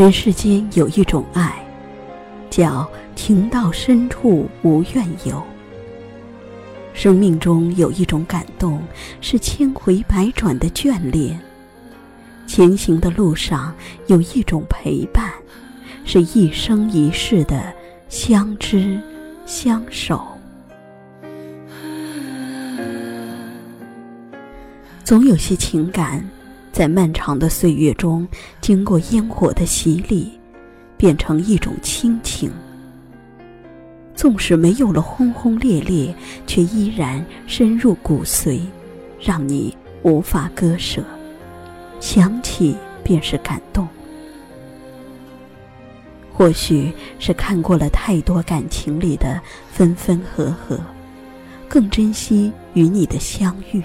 人世间有一种爱，叫情到深处无怨尤。生命中有一种感动，是千回百转的眷恋。前行的路上有一种陪伴，是一生一世的相知相守。总有些情感在漫长的岁月中，经过烟火的洗礼，变成一种亲情。纵使没有了轰轰烈烈，却依然深入骨髓，让你无法割舍，想起便是感动。或许是看过了太多感情里的分分合合，更珍惜与你的相遇。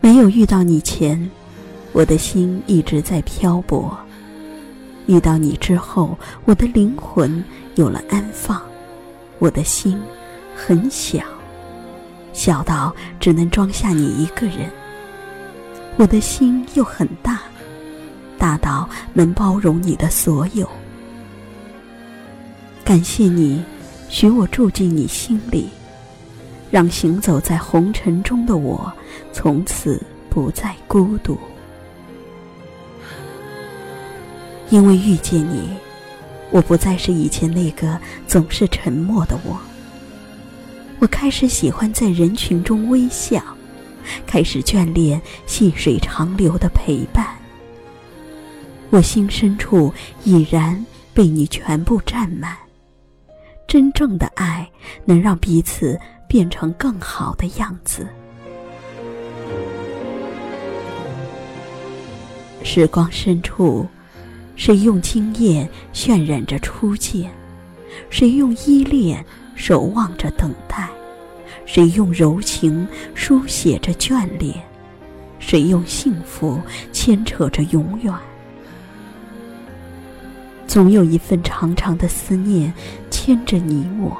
没有遇到你前，我的心一直在漂泊，遇到你之后，我的灵魂有了安放，我的心很小，小到只能装下你一个人。我的心又很大，大到能包容你的所有。感谢你，许我住进你心里，让行走在红尘中的我，从此不再孤独。因为遇见你，我不再是以前那个总是沉默的我。我开始喜欢在人群中微笑，开始眷恋细水长流的陪伴。我心深处已然被你全部占满。真正的爱能让彼此变成更好的样子。时光深处，谁用经验渲染着初见，谁用依恋守望着等待，谁用柔情书写着眷恋，谁用幸福牵扯着永远。总有一份长长的思念牵着你我，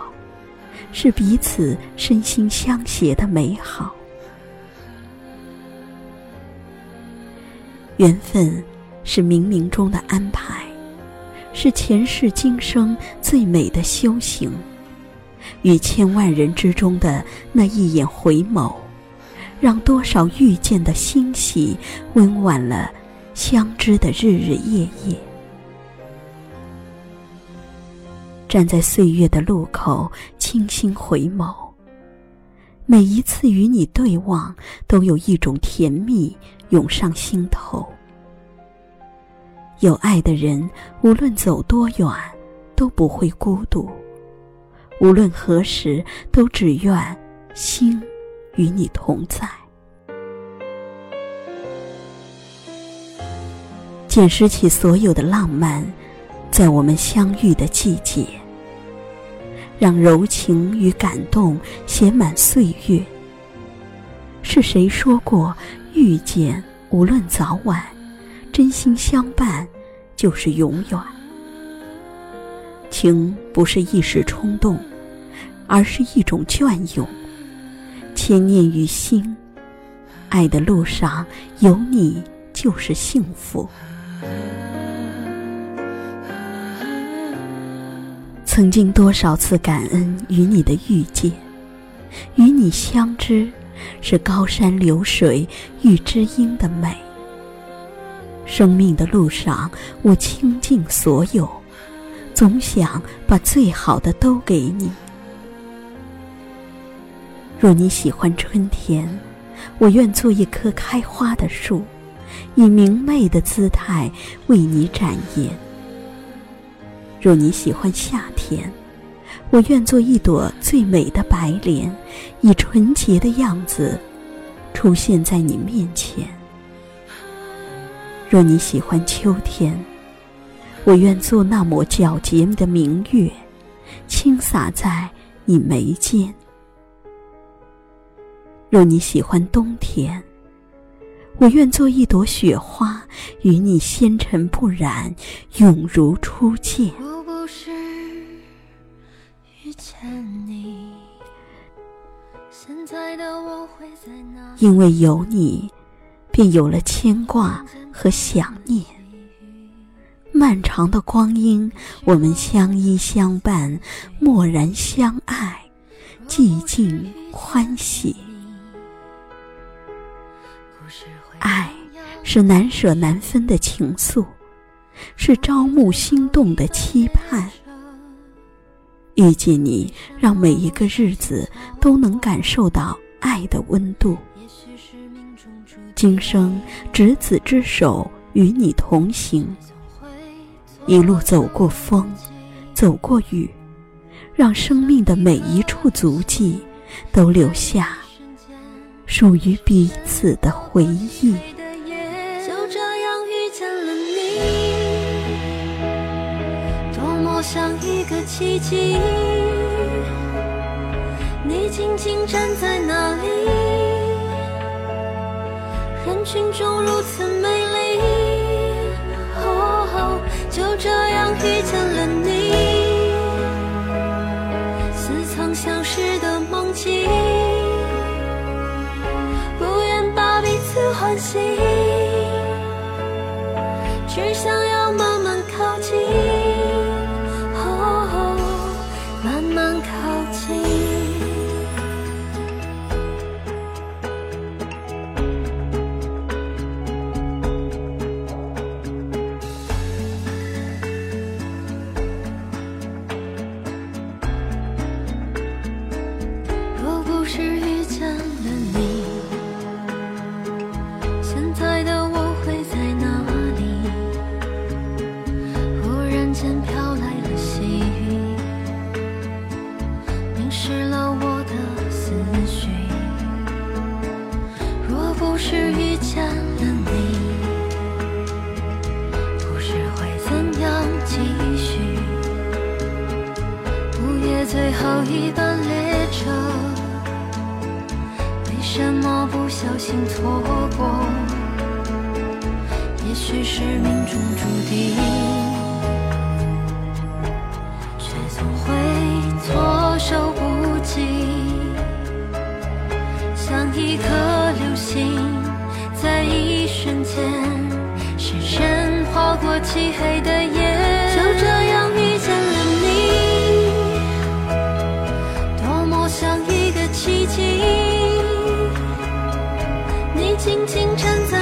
是彼此身心相携的美好。缘分是冥冥中的安排，是前世今生最美的修行，与千万人之中的那一眼回眸，让多少遇见的欣喜温婉了相知的日日夜夜。站在岁月的路口，轻轻回眸，每一次与你对望，都有一种甜蜜涌上心头。有爱的人，无论走多远，都不会孤独；无论何时，都只愿心与你同在。捡拾起所有的浪漫，在我们相遇的季节，让柔情与感动写满岁月。是谁说过，遇见无论早晚，真心相伴就是永远。情不是一时冲动，而是一种隽永，牵念于心。爱的路上有你就是幸福。曾经多少次感恩与你的遇见，与你相知，是高山流水遇知音的美。生命的路上，我倾尽所有，总想把最好的都给你。若你喜欢春天，我愿做一棵开花的树，以明媚的姿态为你展颜。若你喜欢夏天，我愿做一朵最美的白莲，以纯洁的样子出现在你面前。若你喜欢秋天，我愿做那抹皎洁的明月，倾洒在你眉间。若你喜欢冬天，我愿做一朵雪花，与你纤尘不染，永如初见。我不是遇见你，现在的我会在哪？因为有你，便有了牵挂和想念。漫长的光阴，我们相依相伴，默然相爱，寂静欢喜。爱是难舍难分的情愫，是朝暮心动的期盼。遇见你，让每一个日子都能感受到爱的温度。今生执子之手，与你同行，一路走过风，走过雨，让生命的每一处足迹都留下属于彼此的回忆。就这样遇见了你，多么像一个奇迹，你静静站在那里，人群中如此美丽。哦，就这样遇见了你，似曾相识的梦境，不愿把彼此唤醒，只想要慢慢靠近。哦，慢慢靠近。最后一班列车，为什么不小心错过？也许是命中注定，却总会措手不及，像一颗流星，在一瞬间深深划过漆黑的夜。就这样遇见了你，像一个奇迹，你静静站在